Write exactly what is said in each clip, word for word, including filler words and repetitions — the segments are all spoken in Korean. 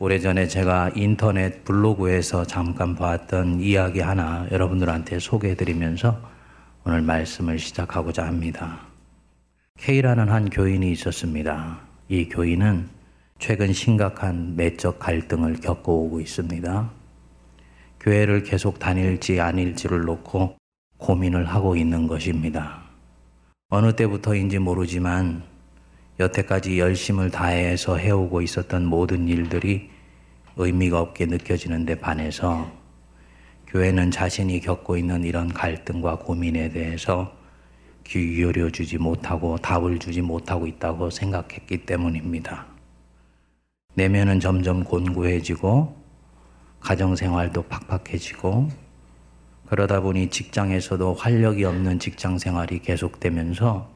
오래전에 제가 인터넷 블로그에서 잠깐 봤던 이야기 하나 여러분들한테 소개해드리면서 오늘 말씀을 시작하고자 합니다. K라는 한 교인이 있었습니다. 이 교인은 최근 심각한 내적 갈등을 겪어오고 있습니다. 교회를 계속 다닐지 아닐지를 놓고 고민을 하고 있는 것입니다. 어느 때부터인지 모르지만 여태까지 열심을 다해서 해오고 있었던 모든 일들이 의미가 없게 느껴지는 데 반해서 교회는 자신이 겪고 있는 이런 갈등과 고민에 대해서 귀 기울여 주지 못하고 답을 주지 못하고 있다고 생각했기 때문입니다. 내면은 점점 곤고해지고 가정생활도 팍팍해지고 그러다 보니 직장에서도 활력이 없는 직장생활이 계속되면서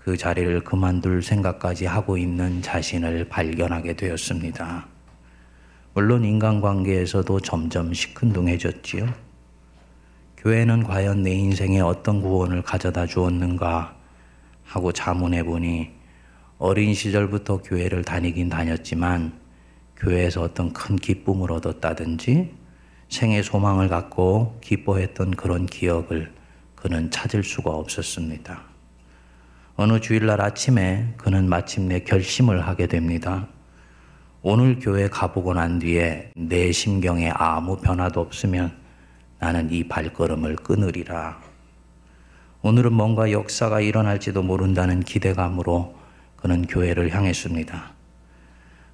그 자리를 그만둘 생각까지 하고 있는 자신을 발견하게 되었습니다. 물론 인간관계에서도 점점 시큰둥해졌지요. 교회는 과연 내 인생에 어떤 구원을 가져다 주었는가 하고 자문해보니 어린 시절부터 교회를 다니긴 다녔지만 교회에서 어떤 큰 기쁨을 얻었다든지 생의 소망을 갖고 기뻐했던 그런 기억을 그는 찾을 수가 없었습니다. 어느 주일날 아침에 그는 마침내 결심을 하게 됩니다. 오늘 교회 가보고 난 뒤에 내 심경에 아무 변화도 없으면 나는 이 발걸음을 끊으리라. 오늘은 뭔가 역사가 일어날지도 모른다는 기대감으로 그는 교회를 향했습니다.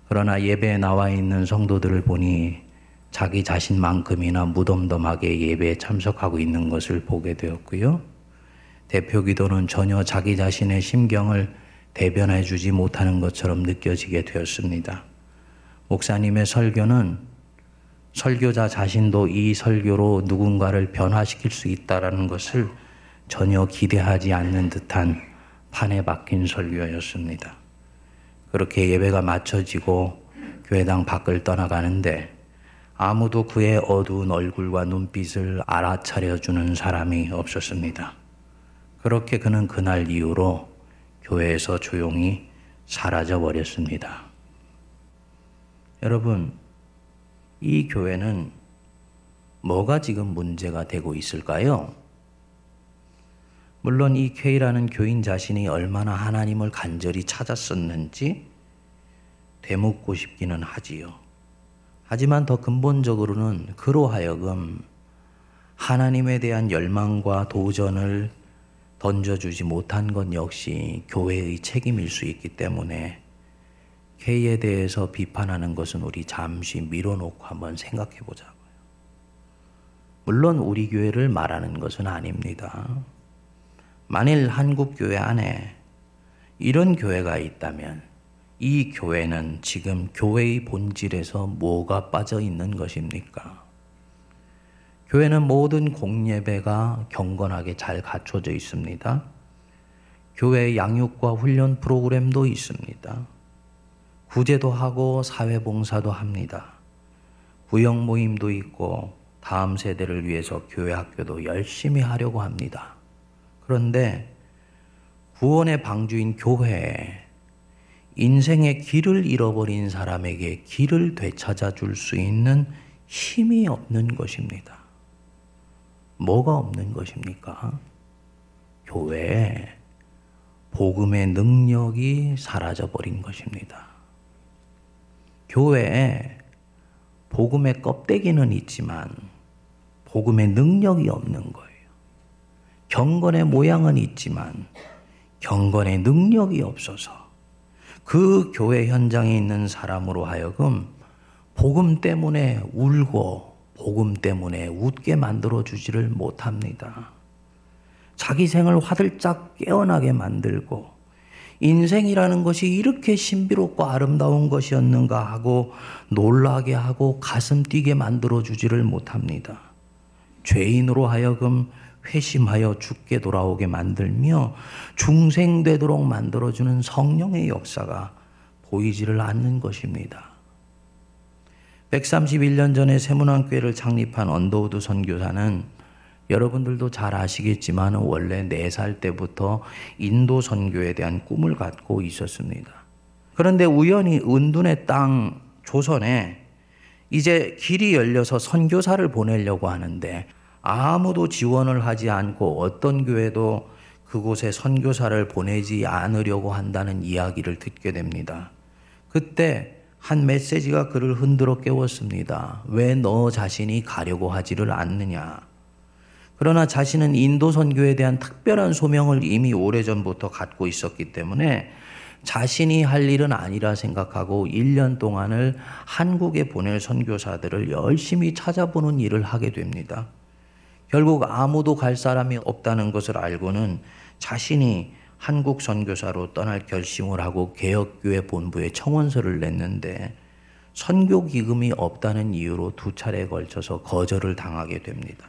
그러나 예배에 나와 있는 성도들을 보니 자기 자신만큼이나 무덤덤하게 예배에 참석하고 있는 것을 보게 되었고요. 대표 기도는 전혀 자기 자신의 심경을 대변해 주지 못하는 것처럼 느껴지게 되었습니다. 목사님의 설교는 설교자 자신도 이 설교로 누군가를 변화시킬 수 있다는 것을 전혀 기대하지 않는 듯한 판에 박힌 설교였습니다. 그렇게 예배가 마쳐지고 교회당 밖을 떠나가는데 아무도 그의 어두운 얼굴과 눈빛을 알아차려주는 사람이 없었습니다. 그렇게 그는 그날 이후로 교회에서 조용히 사라져버렸습니다. 여러분, 이 교회는 뭐가 지금 문제가 되고 있을까요? 물론 이 K라는 교인 자신이 얼마나 하나님을 간절히 찾았었는지 되묻고 싶기는 하지요. 하지만 더 근본적으로는 그로 하여금 하나님에 대한 열망과 도전을 던져주지 못한 것 역시 교회의 책임일 수 있기 때문에 K에 대해서 비판하는 것은 우리 잠시 밀어놓고 한번 생각해 보자고요. 물론 우리 교회를 말하는 것은 아닙니다. 만일 한국 교회 안에 이런 교회가 있다면 이 교회는 지금 교회의 본질에서 뭐가 빠져 있는 것입니까? 교회는 모든 공예배가 경건하게 잘 갖춰져 있습니다. 교회의 양육과 훈련 프로그램도 있습니다. 구제도 하고 사회봉사도 합니다. 구역 모임도 있고 다음 세대를 위해서 교회 학교도 열심히 하려고 합니다. 그런데 구원의 방주인 교회에 인생의 길을 잃어버린 사람에게 길을 되찾아 줄 수 있는 힘이 없는 것입니다. 뭐가 없는 것입니까? 교회에 복음의 능력이 사라져버린 것입니다. 교회에 복음의 껍데기는 있지만 복음의 능력이 없는 거예요. 경건의 모양은 있지만 경건의 능력이 없어서 그 교회 현장에 있는 사람으로 하여금 복음 때문에 울고 복음 때문에 웃게 만들어 주지를 못합니다. 자기 생을 화들짝 깨어나게 만들고 인생이라는 것이 이렇게 신비롭고 아름다운 것이었는가 하고 놀라게 하고 가슴 뛰게 만들어 주지를 못합니다. 죄인으로 하여금 회심하여 죽게 돌아오게 만들며 중생되도록 만들어주는 성령의 역사가 보이지를 않는 것입니다. 백삼십일 년 전에 세문안교회를 창립한 언더우드 선교사는 여러분들도 잘 아시겠지만 원래 네 살 때부터 인도 선교에 대한 꿈을 갖고 있었습니다. 그런데 우연히 은둔의 땅 조선에 이제 길이 열려서 선교사를 보내려고 하는데 아무도 지원을 하지 않고 어떤 교회도 그곳에 선교사를 보내지 않으려고 한다는 이야기를 듣게 됩니다. 그때 한 메시지가 그를 흔들어 깨웠습니다. 왜 너 자신이 가려고 하지를 않느냐. 그러나 자신은 인도 선교에 대한 특별한 소명을 이미 오래전부터 갖고 있었기 때문에 자신이 할 일은 아니라 생각하고 일 년 동안을 한국에 보낼 선교사들을 열심히 찾아보는 일을 하게 됩니다. 결국 아무도 갈 사람이 없다는 것을 알고는 자신이 한국 선교사로 떠날 결심을 하고 개혁교회 본부에 청원서를 냈는데 선교 기금이 없다는 이유로 두 차례에 걸쳐서 거절을 당하게 됩니다.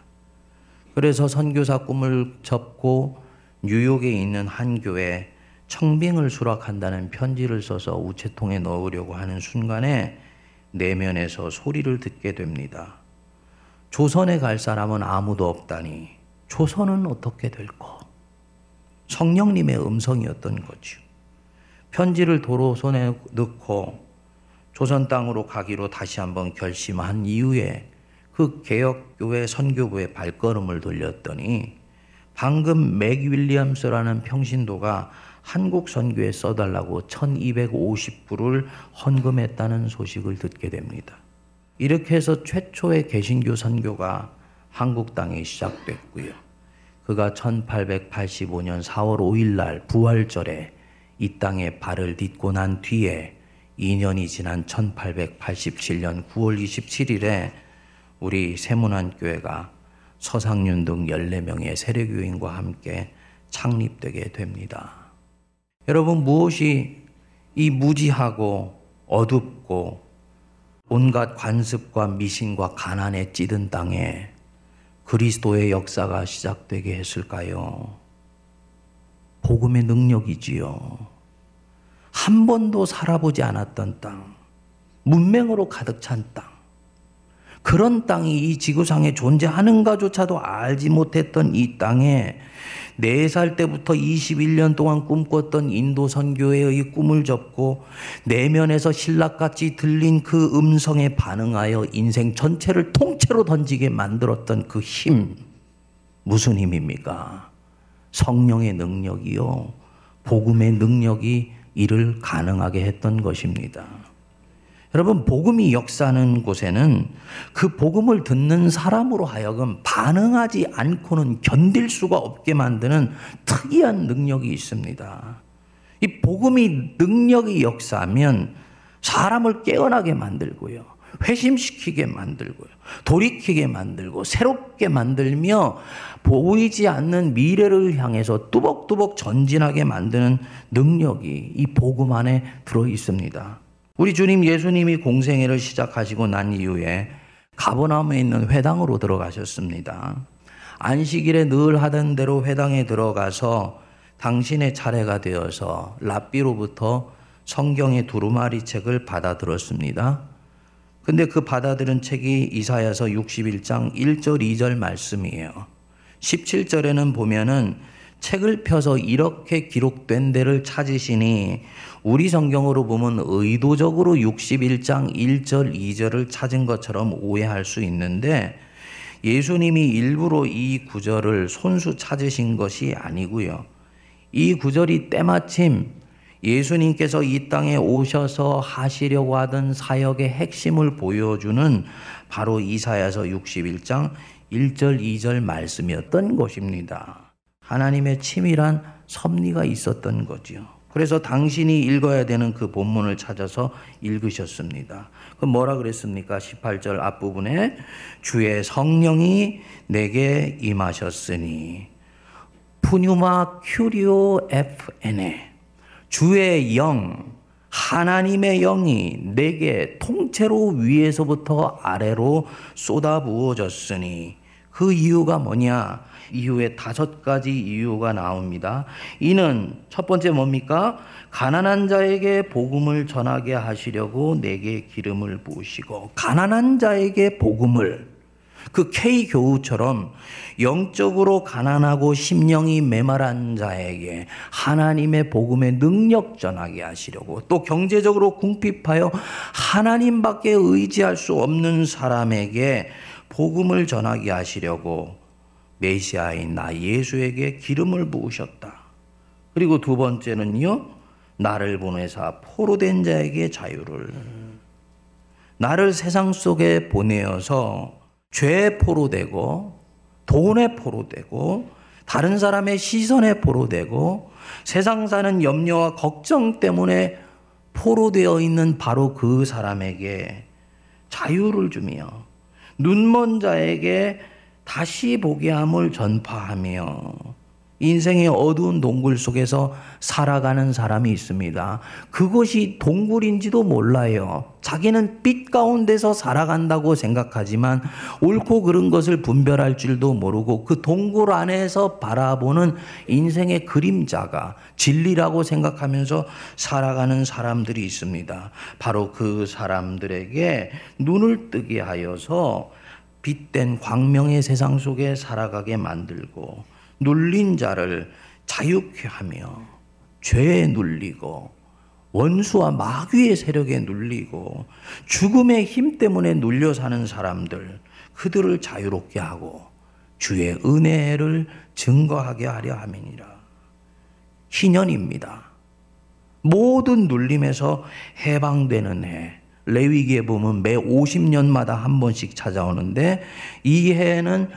그래서 선교사 꿈을 접고 뉴욕에 있는 한 교회 청빙을 수락한다는 편지를 써서 우체통에 넣으려고 하는 순간에 내면에서 소리를 듣게 됩니다. 조선에 갈 사람은 아무도 없다니 조선은 어떻게 될까? 성령님의 음성이었던 거죠. 편지를 도로 손에 넣고 조선 땅으로 가기로 다시 한번 결심한 이후에 그 개혁교회 선교부의 발걸음을 돌렸더니 방금 맥 윌리엄스라는 평신도가 한국 선교에 써달라고 천이백오십 불을 헌금했다는 소식을 듣게 됩니다. 이렇게 해서 최초의 개신교 선교가 한국 땅에 시작됐고요. 그가 천팔백팔십오 년 사월 오일 날 부활절에 이 땅에 발을 딛고 난 뒤에 이 년이 지난 천팔백팔십칠 년 구월 이십칠일에 우리 세문안교회가 서상윤 등 열네 명의 세례교인과 함께 창립되게 됩니다. 여러분, 무엇이 이 무지하고 어둡고 온갖 관습과 미신과 가난에 찌든 땅에 그리스도의 역사가 시작되게 했을까요? 복음의 능력이지요. 한 번도 살아보지 않았던 땅, 문맹으로 가득 찬 땅, 그런 땅이 이 지구상에 존재하는가조차도 알지 못했던 이 땅에 네 살 때부터 이십일 년 동안 꿈꿨던 인도 선교회의 꿈을 접고 내면에서 신락같이 들린 그 음성에 반응하여 인생 전체를 통째로 던지게 만들었던 그 힘, 무슨 힘입니까? 성령의 능력이요, 복음의 능력이 이를 가능하게 했던 것입니다. 여러분, 복음이 역사하는 곳에는 그 복음을 듣는 사람으로 하여금 반응하지 않고는 견딜 수가 없게 만드는 특이한 능력이 있습니다. 이 복음이 능력이 역사하면 사람을 깨어나게 만들고요, 회심시키게 만들고요, 돌이키게 만들고 새롭게 만들며 보이지 않는 미래를 향해서 뚜벅뚜벅 전진하게 만드는 능력이 이 복음 안에 들어 있습니다. 우리 주님 예수님이 공생애를 시작하시고 난 이후에 가버나움에 있는 회당으로 들어가셨습니다. 안식일에 늘 하던 대로 회당에 들어가서 당신의 차례가 되어서 랍비로부터 성경의 두루마리 책을 받아들었습니다. 근데 그 받아들은 책이 이사야서 육십일 장 일 절 이 절 말씀이에요. 십칠 절에는 보면은 책을 펴서 이렇게 기록된 데를 찾으시니, 우리 성경으로 보면 의도적으로 육십일 장 일 절 이 절을 찾은 것처럼 오해할 수 있는데 예수님이 일부러 이 구절을 손수 찾으신 것이 아니고요. 이 구절이 때마침 예수님께서 이 땅에 오셔서 하시려고 하던 사역의 핵심을 보여주는 바로 이사야서 육십일 장 일 절 이 절 말씀이었던 것입니다. 하나님의 치밀한 섭리가 있었던 거죠. 그래서 당신이 읽어야 되는 그 본문을 찾아서 읽으셨습니다. 그럼 뭐라 그랬습니까? 십팔 절 앞부분에 주의 성령이 내게 임하셨으니 푸뉴마 큐리오 에프엔에 주의 영, 하나님의 영이 내게 통째로 위에서부터 아래로 쏟아 부어졌으니 그 이유가 뭐냐? 이후에 다섯 가지 이유가 나옵니다. 이는 첫 번째 뭡니까? 가난한 자에게 복음을 전하게 하시려고 내게 기름을 부으시고, 가난한 자에게 복음을, 그 K교우처럼 영적으로 가난하고 심령이 메마른 자에게 하나님의 복음의 능력 전하게 하시려고, 또 경제적으로 궁핍하여 하나님밖에 의지할 수 없는 사람에게 복음을 전하게 하시려고 메시아인 나 예수에게 기름을 부으셨다. 그리고 두 번째는요, 나를 보내사 포로된 자에게 자유를, 나를 세상 속에 보내어서 죄에 포로되고 돈에 포로되고 다른 사람의 시선에 포로되고 세상 사는 염려와 걱정 때문에 포로되어 있는 바로 그 사람에게 자유를 주며 눈먼 자에게 다시 보게 함을 전파하며, 인생의 어두운 동굴 속에서 살아가는 사람이 있습니다. 그것이 동굴인지도 몰라요. 자기는 빛 가운데서 살아간다고 생각하지만 옳고 그른 것을 분별할 줄도 모르고 그 동굴 안에서 바라보는 인생의 그림자가 진리라고 생각하면서 살아가는 사람들이 있습니다. 바로 그 사람들에게 눈을 뜨게 하여서 빛된 광명의 세상 속에 살아가게 만들고, 눌린 자를 자유케 하며 죄에 눌리고 원수와 마귀의 세력에 눌리고 죽음의 힘 때문에 눌려 사는 사람들, 그들을 자유롭게 하고 주의 은혜를 증거하게 하려 함이니라. 희년입니다. 모든 눌림에서 해방되는 해. 레위기에 보면 매 오십 년마다 한 번씩 찾아오는데 이 해에는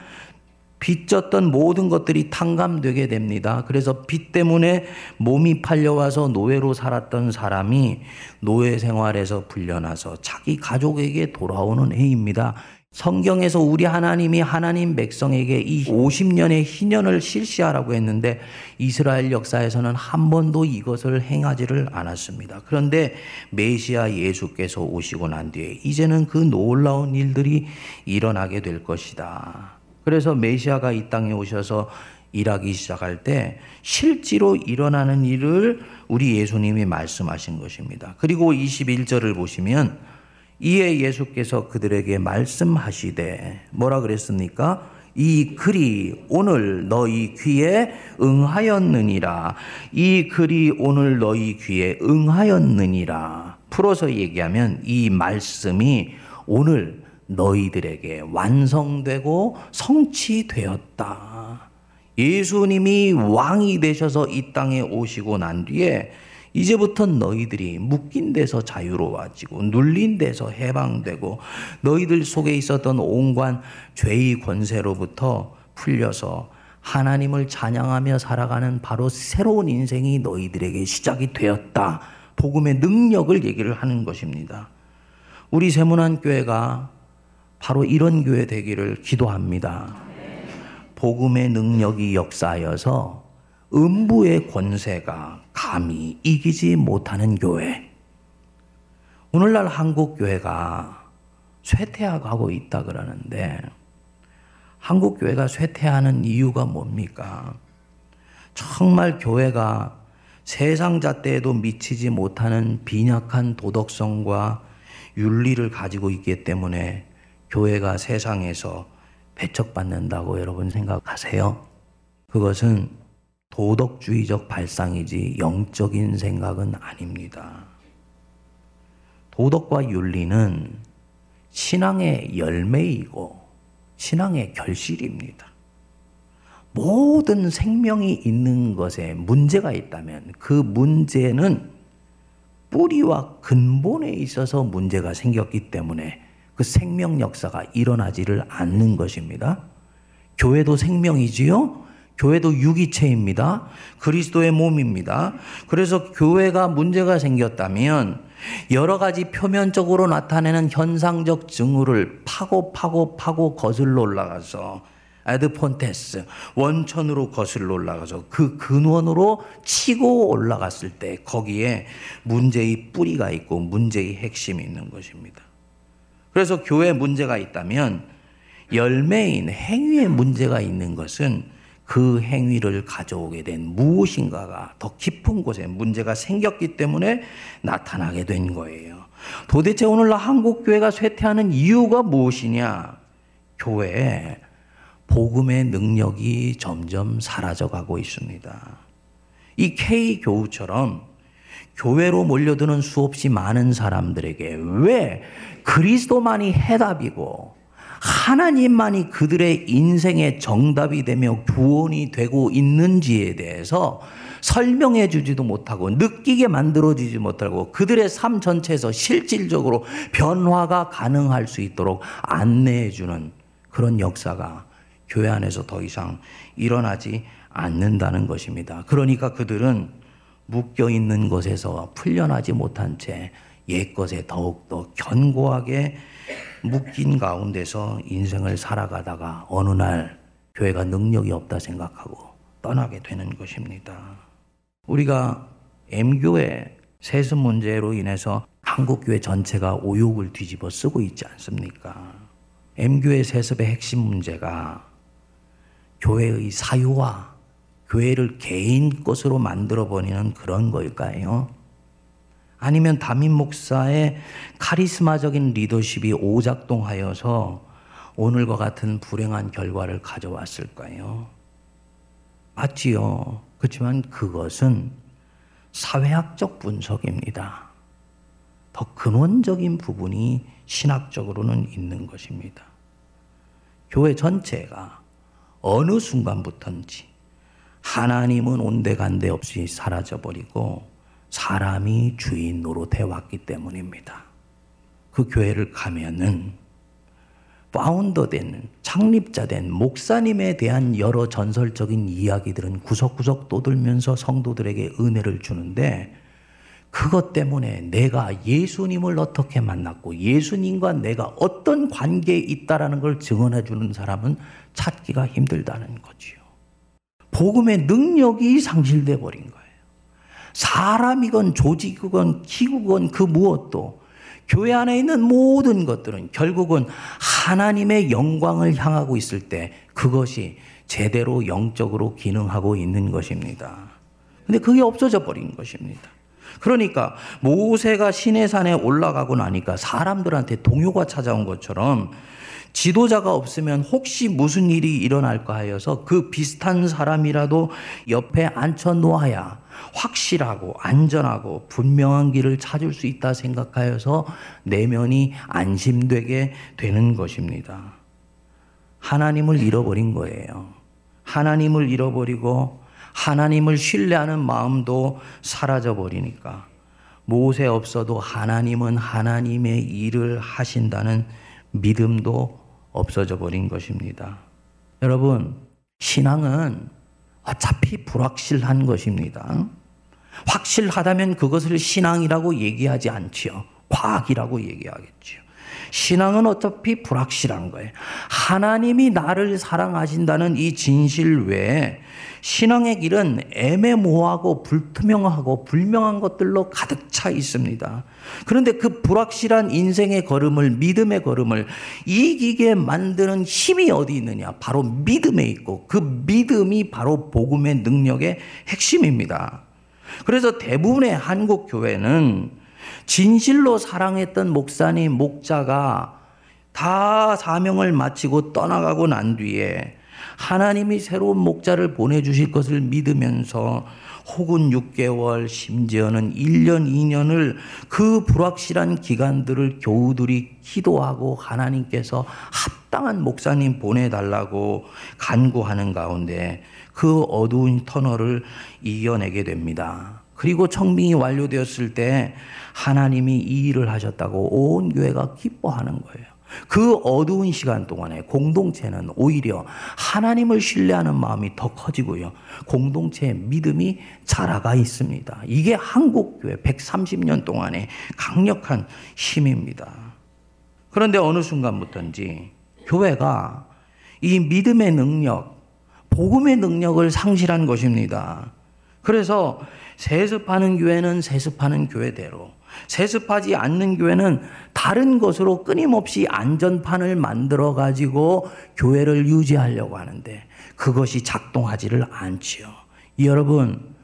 빚졌던 모든 것들이 탕감되게 됩니다. 그래서 빚 때문에 몸이 팔려와서 노예로 살았던 사람이 노예 생활에서 풀려나서 자기 가족에게 돌아오는 해입니다. 성경에서 우리 하나님이 하나님 백성에게 이 오십 년의 희년을 실시하라고 했는데 이스라엘 역사에서는 한 번도 이것을 행하지를 않았습니다. 그런데 메시아 예수께서 오시고 난 뒤에 이제는 그 놀라운 일들이 일어나게 될 것이다. 그래서 메시아가 이 땅에 오셔서 일하기 시작할 때 실제로 일어나는 일을 우리 예수님이 말씀하신 것입니다. 그리고 이십일 절을 보시면 이에 예수께서 그들에게 말씀하시되, 뭐라 그랬습니까? 이 글이 오늘 너희 귀에 응하였느니라. 이 글이 오늘 너희 귀에 응하였느니라. 풀어서 얘기하면 이 말씀이 오늘 너희들에게 완성되고 성취되었다. 예수님이 왕이 되셔서 이 땅에 오시고 난 뒤에 이제부터 너희들이 묶인 데서 자유로워지고 눌린 데서 해방되고 너희들 속에 있었던 온갖 죄의 권세로부터 풀려서 하나님을 찬양하며 살아가는 바로 새로운 인생이 너희들에게 시작이 되었다. 복음의 능력을 얘기를 하는 것입니다. 우리 세문안 교회가 바로 이런 교회 되기를 기도합니다. 복음의 능력이 역사하여서 음부의 권세가 감히 이기지 못하는 교회. 오늘날 한국 교회가 쇠퇴하고 있다 그러는데 한국 교회가 쇠퇴하는 이유가 뭡니까? 정말 교회가 세상 잣대에도 미치지 못하는 빈약한 도덕성과 윤리를 가지고 있기 때문에 교회가 세상에서 배척받는다고 여러분 생각하세요? 그것은 도덕주의적 발상이지 영적인 생각은 아닙니다. 도덕과 윤리는 신앙의 열매이고 신앙의 결실입니다. 모든 생명이 있는 것에 문제가 있다면 그 문제는 뿌리와 근본에 있어서 문제가 생겼기 때문에 그 생명 역사가 일어나지를 않는 것입니다. 교회도 생명이지요. 교회도 유기체입니다. 그리스도의 몸입니다. 그래서 교회가 문제가 생겼다면 여러 가지 표면적으로 나타내는 현상적 증후를 파고 파고 파고 거슬러 올라가서 에드폰테스, 원천으로 거슬러 올라가서 그 근원으로 치고 올라갔을 때 거기에 문제의 뿌리가 있고 문제의 핵심이 있는 것입니다. 그래서 교회에 문제가 있다면 열매인 행위에 문제가 있는 것은 그 행위를 가져오게 된 무엇인가가 더 깊은 곳에 문제가 생겼기 때문에 나타나게 된 거예요. 도대체 오늘날 한국 교회가 쇠퇴하는 이유가 무엇이냐? 교회에 복음의 능력이 점점 사라져가고 있습니다. 이 K교우처럼 교회로 몰려드는 수없이 많은 사람들에게 왜 그리스도만이 해답이고 하나님만이 그들의 인생의 정답이 되며 구원이 되고 있는지에 대해서 설명해 주지도 못하고 느끼게 만들어지지 못하고 그들의 삶 전체에서 실질적으로 변화가 가능할 수 있도록 안내해 주는 그런 역사가 교회 안에서 더 이상 일어나지 않는다는 것입니다. 그러니까 그들은 묶여있는 것에서 풀려나지 못한 채 옛것에 더욱더 견고하게 묶인 가운데서 인생을 살아가다가 어느 날 교회가 능력이 없다 생각하고 떠나게 되는 것입니다. 우리가 M교회 세습 문제로 인해서 한국교회 전체가 오욕을 뒤집어 쓰고 있지 않습니까? M교회 세습의 핵심 문제가 교회의 사유와 교회를 개인 것으로 만들어버리는 그런 걸까요? 아니면 담임 목사의 카리스마적인 리더십이 오작동하여서 오늘과 같은 불행한 결과를 가져왔을까요? 맞지요. 그렇지만 그것은 사회학적 분석입니다. 더 근원적인 부분이 신학적으로는 있는 것입니다. 교회 전체가 어느 순간부터인지 하나님은 온데간데 없이 사라져버리고 사람이 주인 노릇해 왔기 때문입니다. 그 교회를 가면은 파운더된, 창립자된 목사님에 대한 여러 전설적인 이야기들은 구석구석 떠돌면서 성도들에게 은혜를 주는데 그것 때문에 내가 예수님을 어떻게 만났고 예수님과 내가 어떤 관계에 있다라는 걸 증언해 주는 사람은 찾기가 힘들다는 거지요. 복음의 능력이 상실돼 버린 거예요. 사람이건 조직이건 기구건 그 무엇도 교회 안에 있는 모든 것들은 결국은 하나님의 영광을 향하고 있을 때 그것이 제대로 영적으로 기능하고 있는 것입니다. 근데 그게 없어져 버린 것입니다. 그러니까 모세가 시내산에 올라가고 나니까 사람들한테 동요가 찾아온 것처럼 지도자가 없으면 혹시 무슨 일이 일어날까 하여서 그 비슷한 사람이라도 옆에 앉혀놓아야 확실하고 안전하고 분명한 길을 찾을 수 있다 생각하여서 내면이 안심되게 되는 것입니다. 하나님을 잃어버린 거예요. 하나님을 잃어버리고 하나님을 신뢰하는 마음도 사라져버리니까 모세 없어도 하나님은 하나님의 일을 하신다는 믿음도 없어져 버린 것입니다. 여러분, 신앙은 어차피 불확실한 것입니다. 확실하다면 그것을 신앙이라고 얘기하지 않지요. 과학이라고 얘기하겠지요. 신앙은 어차피 불확실한 거예요. 하나님이 나를 사랑하신다는 이 진실 외에 신앙의 길은 애매모호하고 불투명하고 불명한 것들로 가득 차 있습니다. 그런데 그 불확실한 인생의 걸음을, 믿음의 걸음을 이기게 만드는 힘이 어디 있느냐? 바로 믿음에 있고 그 믿음이 바로 복음의 능력의 핵심입니다. 그래서 대부분의 한국 교회는 진실로 사랑했던 목사님, 목자가 다 사명을 마치고 떠나가고 난 뒤에 하나님이 새로운 목자를 보내주실 것을 믿으면서 혹은 육 개월, 심지어는 일 년, 이 년을 그 불확실한 기간들을 교우들이 기도하고 하나님께서 합당한 목사님 보내달라고 간구하는 가운데 그 어두운 터널을 이겨내게 됩니다. 그리고 청빙이 완료되었을 때 하나님이 이 일을 하셨다고 온 교회가 기뻐하는 거예요. 그 어두운 시간 동안에 공동체는 오히려 하나님을 신뢰하는 마음이 더 커지고요. 공동체의 믿음이 자라가 있습니다. 이게 한국교회 백삼십 년 동안의 강력한 힘입니다. 그런데 어느 순간부터인지 교회가 이 믿음의 능력, 복음의 능력을 상실한 것입니다. 그래서 세습하는 교회는 세습하는 교회대로, 세습하지 않는 교회는 다른 것으로 끊임없이 안전판을 만들어 가지고 교회를 유지하려고 하는데 그것이 작동하지를 않지요. 여러분,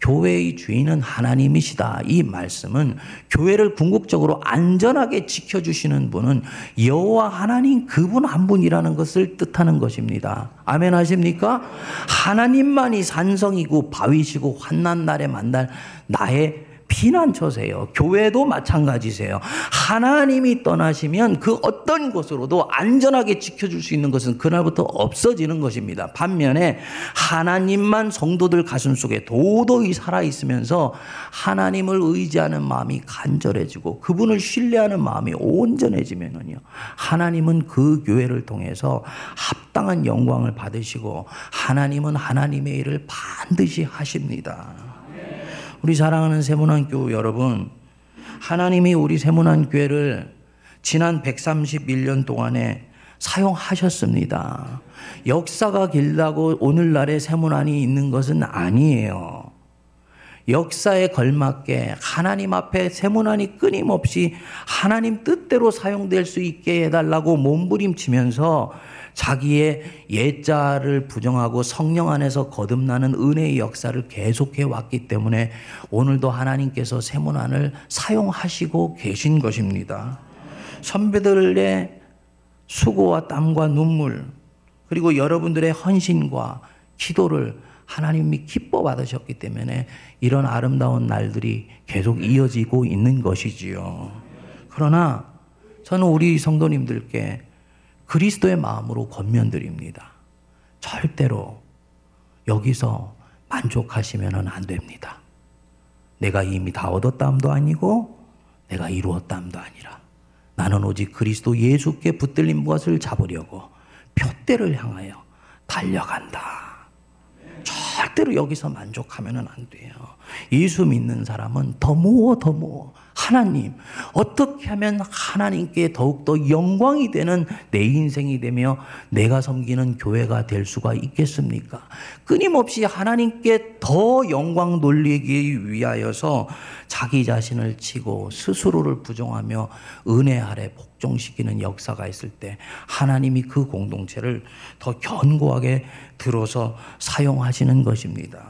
교회의 주인은 하나님이시다. 이 말씀은 교회를 궁극적으로 안전하게 지켜주시는 분은 여호와 하나님 그분 한 분이라는 것을 뜻하는 것입니다. 아멘 하십니까? 하나님만이 산성이고 바위시고 환난 날에 만날 나의 피난처세요. 교회도 마찬가지세요. 하나님이 떠나시면 그 어떤 곳으로도 안전하게 지켜줄 수 있는 것은 그날부터 없어지는 것입니다. 반면에 하나님만 성도들 가슴 속에 도도히 살아있으면서 하나님을 의지하는 마음이 간절해지고 그분을 신뢰하는 마음이 온전해지면은요, 하나님은 그 교회를 통해서 합당한 영광을 받으시고 하나님은 하나님의 일을 반드시 하십니다. 우리 사랑하는 세문안교우 여러분, 하나님이 우리 세문안교회를 지난 백삼십일 년 동안에 사용하셨습니다. 역사가 길다고 오늘날의 세문안이 있는 것은 아니에요. 역사에 걸맞게 하나님 앞에 세문안이 끊임없이 하나님 뜻대로 사용될 수 있게 해달라고 몸부림치면서 자기의 예자를 부정하고 성령 안에서 거듭나는 은혜의 역사를 계속해 왔기 때문에 오늘도 하나님께서 세문안을 사용하시고 계신 것입니다. 선배들의 수고와 땀과 눈물, 그리고 여러분들의 헌신과 기도를 하나님이 기뻐 받으셨기 때문에 이런 아름다운 날들이 계속 이어지고 있는 것이지요. 그러나 저는 우리 성도님들께 그리스도의 마음으로 권면드립니다. 절대로 여기서 만족하시면 안 됩니다. 내가 이미 다 얻었다함도 아니고 내가 이루었다함도 아니라 나는 오직 그리스도 예수께 붙들린 것을 잡으려고 푯대를 향하여 달려간다. 절대로 여기서 만족하면 안 돼요. 예수 믿는 사람은 더 모어 더 모어 하나님, 어떻게 하면 하나님께 더욱더 영광이 되는 내 인생이 되며 내가 섬기는 교회가 될 수가 있겠습니까? 끊임없이 하나님께 더 영광 돌리기 위하여서 자기 자신을 치고 스스로를 부정하며 은혜 아래 복종시키는 역사가 있을 때 하나님이 그 공동체를 더 견고하게 들어서 사용하시는 것입니다.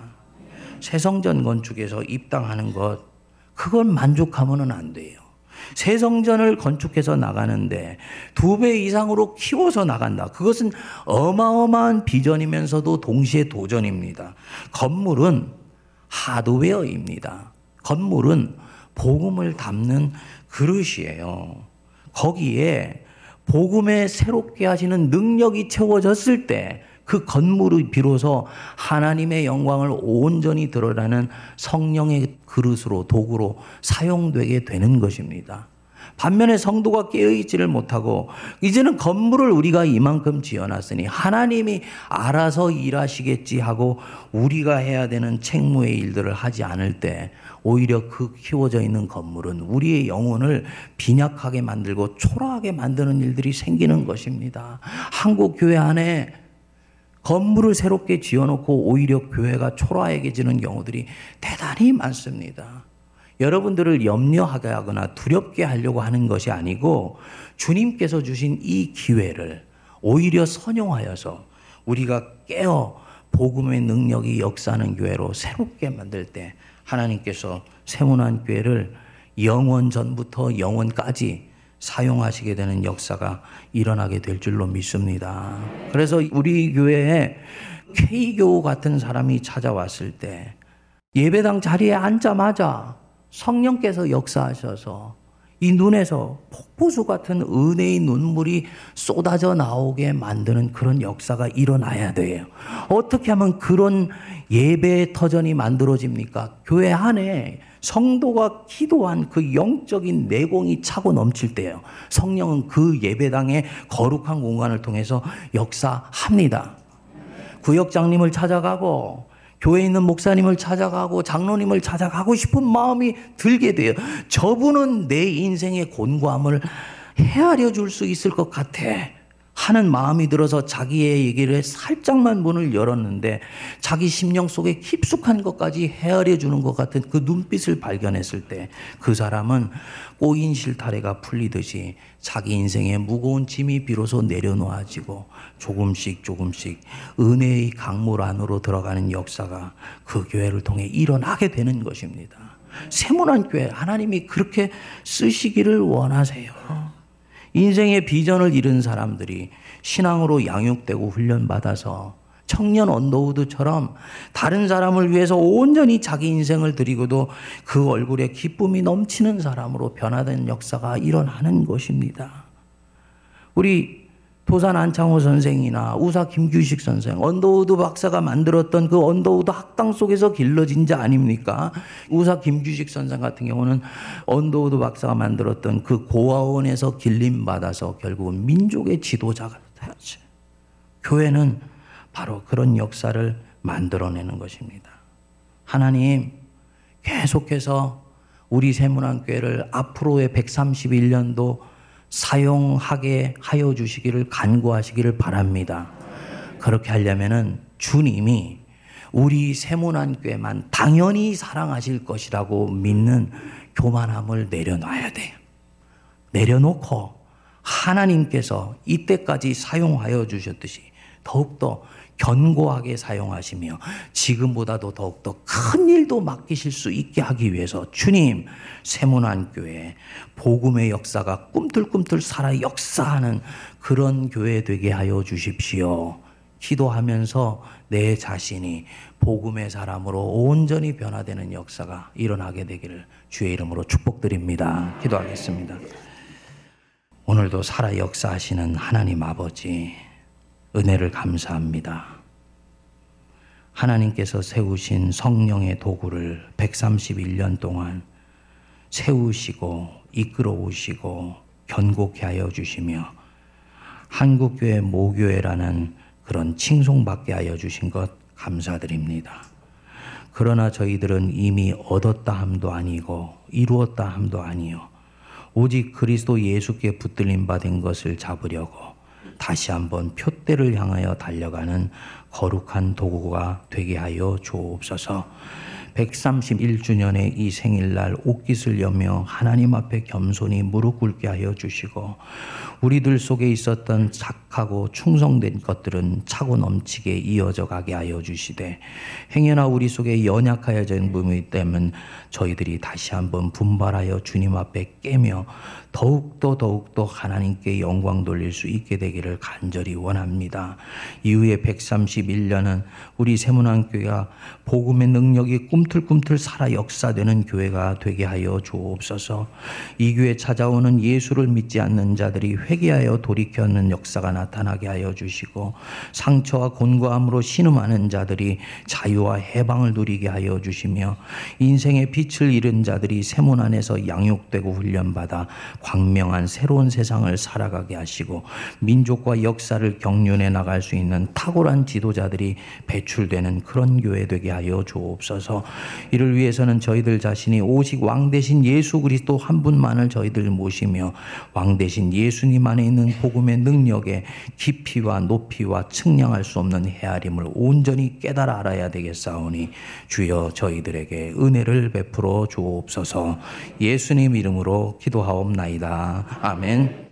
새성전 건축에서 입당하는 것, 그건 만족하면 안 돼요. 새 성전을 건축해서 나가는데 두 배 이상으로 키워서 나간다. 그것은 어마어마한 비전이면서도 동시에 도전입니다. 건물은 하드웨어입니다. 건물은 복음을 담는 그릇이에요. 거기에 복음에 새롭게 하시는 능력이 채워졌을 때 그 건물이 비로소 하나님의 영광을 온전히 드러나는 성령의 그릇으로, 도구로 사용되게 되는 것입니다. 반면에 성도가 깨어있지를 못하고 이제는 건물을 우리가 이만큼 지어놨으니 하나님이 알아서 일하시겠지 하고 우리가 해야 되는 책무의 일들을 하지 않을 때 오히려 그 키워져 있는 건물은 우리의 영혼을 빈약하게 만들고 초라하게 만드는 일들이 생기는 것입니다. 한국 교회 안에 건물을 새롭게 지어놓고 오히려 교회가 초라해지는 경우들이 대단히 많습니다. 여러분들을 염려하게 하거나 두렵게 하려고 하는 것이 아니고 주님께서 주신 이 기회를 오히려 선용하여서 우리가 깨어 복음의 능력이 역사하는 교회로 새롭게 만들 때 하나님께서 세문안 교회를 영원 전부터 영원까지 사용하시게 되는 역사가 일어나게 될 줄로 믿습니다. 그래서 우리 교회에 K교우 같은 사람이 찾아왔을 때 예배당 자리에 앉자마자 성령께서 역사하셔서 이 눈에서 폭포수 같은 은혜의 눈물이 쏟아져 나오게 만드는 그런 역사가 일어나야 돼요. 어떻게 하면 그런 예배의 터전이 만들어집니까? 교회 안에 성도가 기도한 그 영적인 내공이 차고 넘칠 때요, 성령은 그 예배당의 거룩한 공간을 통해서 역사합니다. 구역장님을 찾아가고 교회에 있는 목사님을 찾아가고 장로님을 찾아가고 싶은 마음이 들게 돼요. 저분은 내 인생의 곤고함을 헤아려 줄 수 있을 것 같아 하는 마음이 들어서 자기의 얘기를 살짝만 문을 열었는데 자기 심령 속에 깊숙한 것까지 헤아려 주는 것 같은 그 눈빛을 발견했을 때 그 사람은 꼬인 실타래가 풀리듯이 자기 인생의 무거운 짐이 비로소 내려놓아지고 조금씩 조금씩 은혜의 강물 안으로 들어가는 역사가 그 교회를 통해 일어나게 되는 것입니다. 세문안 교회, 하나님이 그렇게 쓰시기를 원하세요. 인생의 비전을 잃은 사람들이 신앙으로 양육되고 훈련받아서 청년 언더우드처럼 다른 사람을 위해서 온전히 자기 인생을 드리고도 그 얼굴에 기쁨이 넘치는 사람으로 변화된 역사가 일어나는 것입니다. 우리 도산 안창호 선생이나 우사 김규식 선생, 언더우드 박사가 만들었던 그 언더우드 학당 속에서 길러진 자 아닙니까? 우사 김규식 선생 같은 경우는 언더우드 박사가 만들었던 그 고아원에서 길림받아서 결국은 민족의 지도자가 되었지. 교회는 바로 그런 역사를 만들어내는 것입니다. 하나님, 계속해서 우리 세문안교회를 앞으로의 백삼십일 년도 사용하게 하여 주시기를 간구하시기를 바랍니다. 그렇게 하려면은 주님이 우리 세문안교회만 당연히 사랑하실 것이라고 믿는 교만함을 내려놔야 돼요. 내려놓고 하나님께서 이때까지 사용하여 주셨듯이 더욱더 견고하게 사용하시며 지금보다도 더욱더 큰 일도 맡기실 수 있게 하기 위해서 주님, 세문안교회 복음의 역사가 꿈틀꿈틀 살아 역사하는 그런 교회 되게 하여 주십시오. 기도하면서 내 자신이 복음의 사람으로 온전히 변화되는 역사가 일어나게 되기를 주의 이름으로 축복드립니다. 기도하겠습니다. 오늘도 살아 역사하시는 하나님 아버지, 은혜를 감사합니다. 하나님께서 세우신 성령의 도구를 백삼십일 년 동안 세우시고 이끌어 오시고 견고케 하여 주시며 한국교회 모교회라는 그런 칭송받게 하여 주신 것 감사드립니다. 그러나 저희들은 이미 얻었다 함도 아니고 이루었다 함도 아니요 오직 그리스도 예수께 붙들림 받은 것을 잡으려고 다시 한번 표대를 향하여 달려가는 거룩한 도구가 되게 하여 주옵소서. 백삼십일 주년의 이 생일날 옷깃을 여며 하나님 앞에 겸손히 무릎 꿇게 하여 주시고 우리들 속에 있었던 착하고 충성된 것들은 차고 넘치게 이어져 가게 하여 주시되 행여나 우리 속에 연약하여진 부분이 때문에 저희들이 다시 한번 분발하여 주님 앞에 깨며 더욱더 더욱더 하나님께 영광 돌릴 수 있게 되기를 간절히 원합니다. 이후에 백삼십일 년은 우리 세문안교회가 복음의 능력이 꿈틀꿈틀 살아 역사되는 교회가 되게 하여 주옵소서. 이 교회 찾아오는 예수를 믿지 않는 자들이 회개하여 돌이켜는 역사가 나타나게 하여 주시고 상처와 곤고함으로 신음하는 자들이 자유와 해방을 누리게 하여 주시며 인생의 빛을 잃은 자들이 세문 안에서 양육되고 훈련받아 광명한 새로운 세상을 살아가게 하시고 민족과 역사를 경륜해 나갈 수 있는 탁월한 지도자들이 배출되는 그런 교회 되게 하여 주옵소서. 이를 위해서는 저희들 자신이 오직 왕 대신 예수 그리스도 한 분만을 저희들 모시며 왕 대신 예수님 안에 있는 복음의 능력에 깊이와 높이와 측량할 수 없는 헤아림을 온전히 깨달아 알아야 되겠사오니 주여 저희들에게 은혜를 베풀어 주옵소서. 예수님 이름으로 기도하옵나이다. 아멘.